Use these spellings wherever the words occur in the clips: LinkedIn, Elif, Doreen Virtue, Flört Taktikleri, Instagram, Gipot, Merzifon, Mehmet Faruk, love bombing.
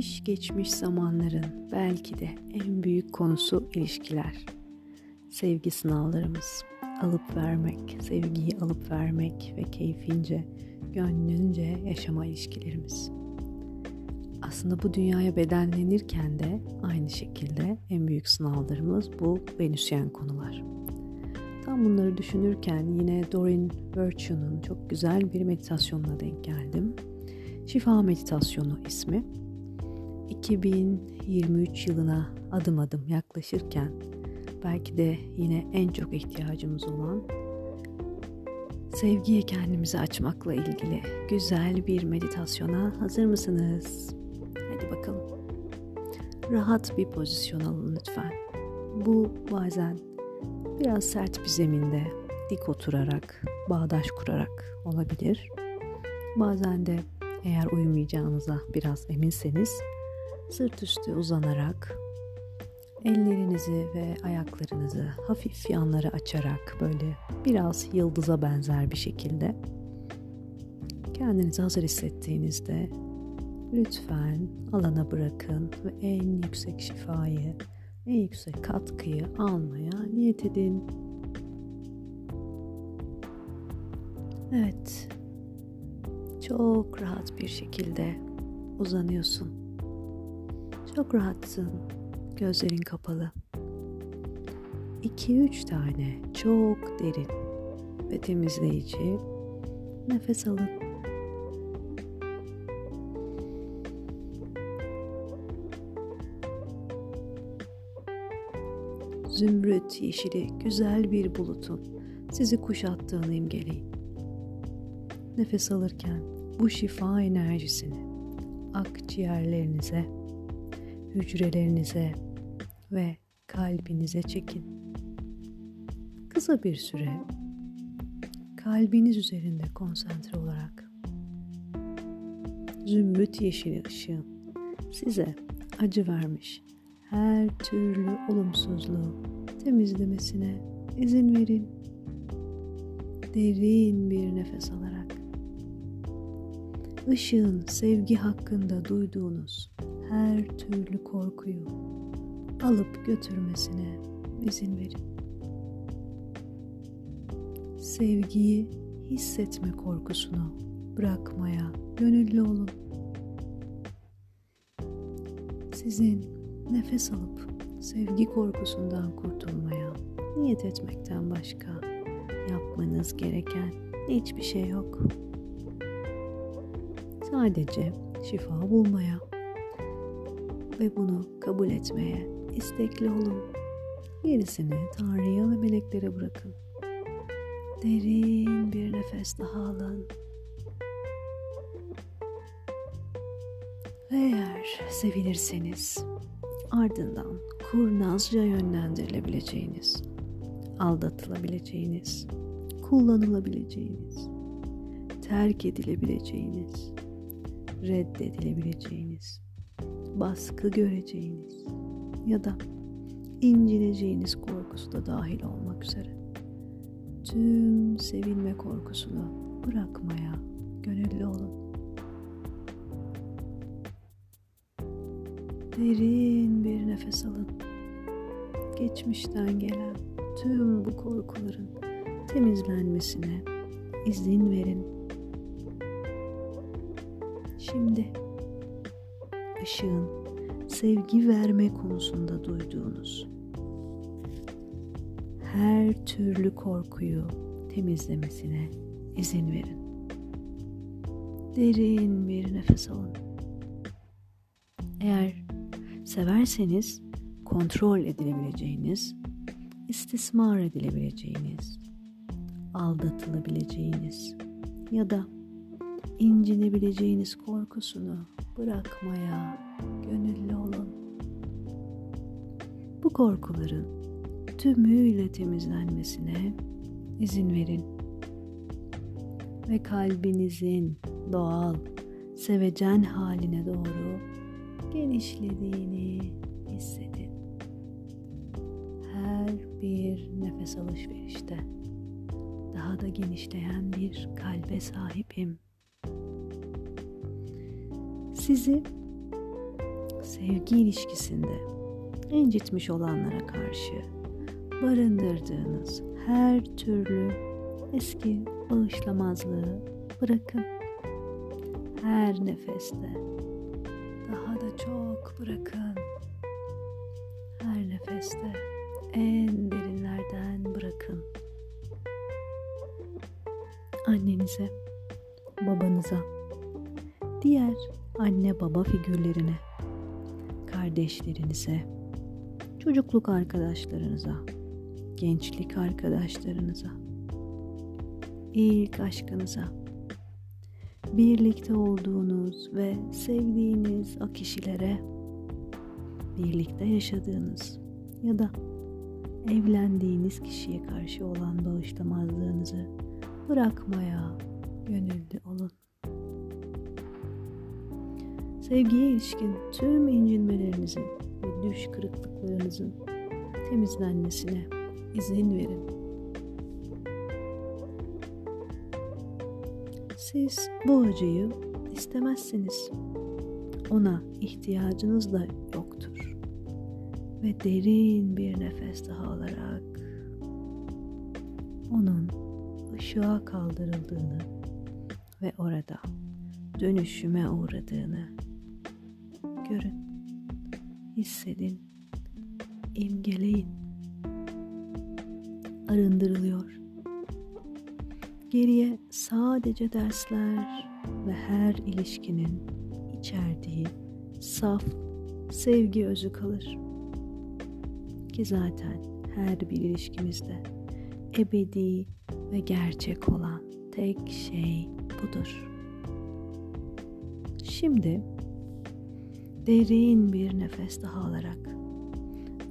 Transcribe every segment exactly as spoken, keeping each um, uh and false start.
Gelmiş geçmiş zamanların belki de en büyük konusu ilişkiler. Sevgi sınavlarımız, alıp vermek, sevgiyi alıp vermek ve keyfince, gönlünce yaşama ilişkilerimiz. Aslında bu dünyaya bedenlenirken de aynı şekilde en büyük sınavlarımız bu benüsyen konular. Tam bunları düşünürken yine Doreen Virtue'nun çok güzel bir meditasyonuna denk geldim. Şifa Meditasyonu ismi. iki bin yirmi üç yılına adım adım yaklaşırken belki de yine en çok ihtiyacımız olan sevgiye kendimizi açmakla ilgili güzel bir meditasyona hazır mısınız? Hadi bakalım. Rahat bir pozisyon alın lütfen. Bu bazen biraz sert bir zeminde dik oturarak, bağdaş kurarak olabilir. Bazen de eğer uyumayacağınıza biraz eminseniz sırt üstü uzanarak ellerinizi ve ayaklarınızı hafif yanlara açarak böyle biraz yıldıza benzer bir şekilde kendinizi hazır hissettiğinizde lütfen alana bırakın ve en yüksek şifayı, en yüksek katkıyı almaya niyet edin. Evet. Çok rahat bir şekilde uzanıyorsun. Çok rahatsın. Gözlerin kapalı. iki üç tane çok derin ve temizleyici nefes alın. Zümrüt yeşili güzel bir bulutun sizi kuşattığını imgeleyin. Nefes alırken bu şifa enerjisini akciğerlerinize, hücrelerinize ve kalbinize çekin. Kısa bir süre kalbiniz üzerinde konsantre olarak zümrüt yeşili ışığın size acı vermiş her türlü olumsuzluğu temizlemesine izin verin. Derin bir nefes alarak ışığın sevgi hakkında duyduğunuz her türlü korkuyu alıp götürmesine izin verin. Sevgiyi hissetme korkusunu bırakmaya gönüllü olun. Sizin nefes alıp sevgi korkusundan kurtulmaya niyet etmekten başka yapmanız gereken hiçbir şey yok. Sadece şifa bulmaya ve bunu kabul etmeye istekli olun. Gerisini Tanrı'ya ve meleklere bırakın. Derin bir nefes daha alın. Ve eğer sevilirseniz ardından kurnazca yönlendirilebileceğiniz, aldatılabileceğiniz, kullanılabileceğiniz, terk edilebileceğiniz, reddedilebileceğiniz, baskı göreceğiniz ya da incineceğiniz korkusu da dahil olmak üzere tüm sevilme korkusunu bırakmaya gönüllü olun. Derin bir nefes alın. Geçmişten gelen tüm bu korkuların temizlenmesine izin verin. Şimdi ışığın sevgi verme konusunda duyduğunuz her türlü korkuyu temizlemesine izin verin. Derin bir nefes alın. Eğer severseniz kontrol edilebileceğiniz, istismar edilebileceğiniz, aldatılabileceğiniz ya da incinebileceğiniz korkusunu bırakmaya gönüllü olun. Bu korkuların tümüyle temizlenmesine izin verin. Ve kalbinizin doğal, sevecen haline doğru genişlediğini hissedin. Her bir nefes alışverişte daha da genişleyen bir kalbe sahibim. Sizi sevgi ilişkisinde incitmiş olanlara karşı barındırdığınız her türlü eski bağışlamazlığı bırakın. Her nefeste daha da çok bırakın. Her nefeste en derinlerden bırakın. Annenize, babanıza, diğer anne baba figürlerine, kardeşlerinize, çocukluk arkadaşlarınıza, gençlik arkadaşlarınıza, ilk aşkınıza, birlikte olduğunuz ve sevdiğiniz o kişilere, birlikte yaşadığınız ya da evlendiğiniz kişiye karşı olan bağışlamazlığınızı bırakmaya gönüllü olun. Sevgiye ilişkin tüm incinmelerinizin ve düş kırıklıklarınızın temizlenmesine izin verin. Siz bu acıyı istemezsiniz. Ona ihtiyacınız da yoktur. Ve derin bir nefes daha alarak onun ışığa kaldırıldığını ve orada dönüşüme uğradığını görün, hissedin, imgeleyin. Arındırılıyor. Geriye sadece dersler ve her ilişkinin içerdiği saf sevgi özü kalır. Ki zaten her bir ilişkimizde ebedi ve gerçek olan tek şey budur. Şimdi derin bir nefes daha alarak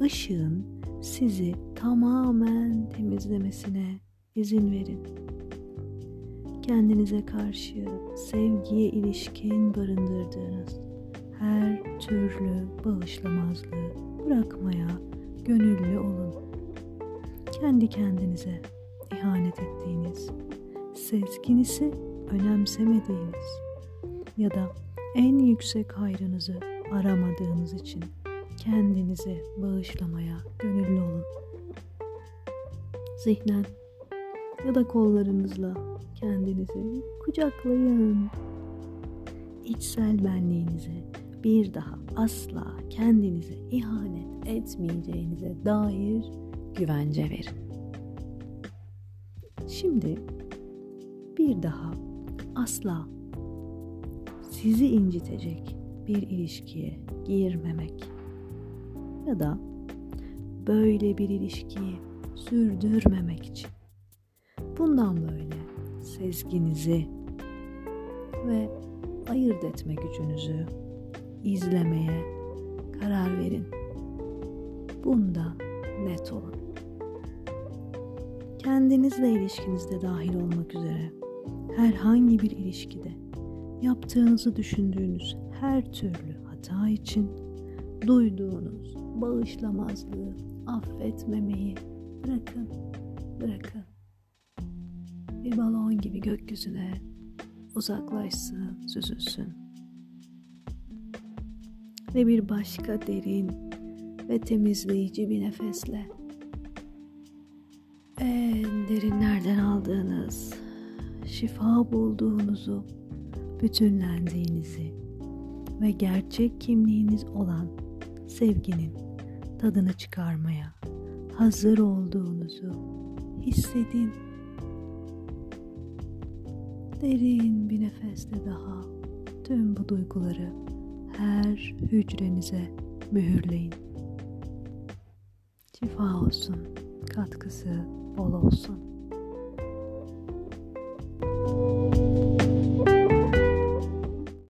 ışığın sizi tamamen temizlemesine izin verin. Kendinize karşı sevgiye ilişkin barındırdığınız her türlü bağışlamazlığı bırakmaya gönüllü olun. Kendi kendinize ihanet ettiğiniz, sezginizi önemsemediğiniz ya da en yüksek hayrınızı aramadığınız için kendinizi bağışlamaya gönüllü olun. Zihnen ya da kollarınızla kendinizi kucaklayın. İçsel benliğinize bir daha asla kendinize ihanet etmeyeceğinize dair güvence verin. Şimdi bir daha asla sizi incitecek bir ilişkiye girmemek ya da böyle bir ilişkiyi sürdürmemek için bundan böyle sezginizi ve ayırt etme gücünüzü izlemeye karar verin. Bundan net olun. Kendinizle ilişkinizde dahil olmak üzere herhangi bir ilişkide yaptığınızı düşündüğünüz her türlü hata için duyduğunuz bağışlamazlığı, affetmemeyi bırakın, bırakın. Bir balon gibi gökyüzüne uzaklaşsın, süzülsün. Ve bir başka derin ve temizleyici bir nefesle en derinlerden aldığınız, şifa bulduğunuzu, bütünlendiğinizi ve gerçek kimliğiniz olan sevginin tadını çıkarmaya hazır olduğunuzu hissedin. Derin bir nefesle daha tüm bu duyguları her hücrenize mühürleyin. Şifa olsun, katkısı bol olsun.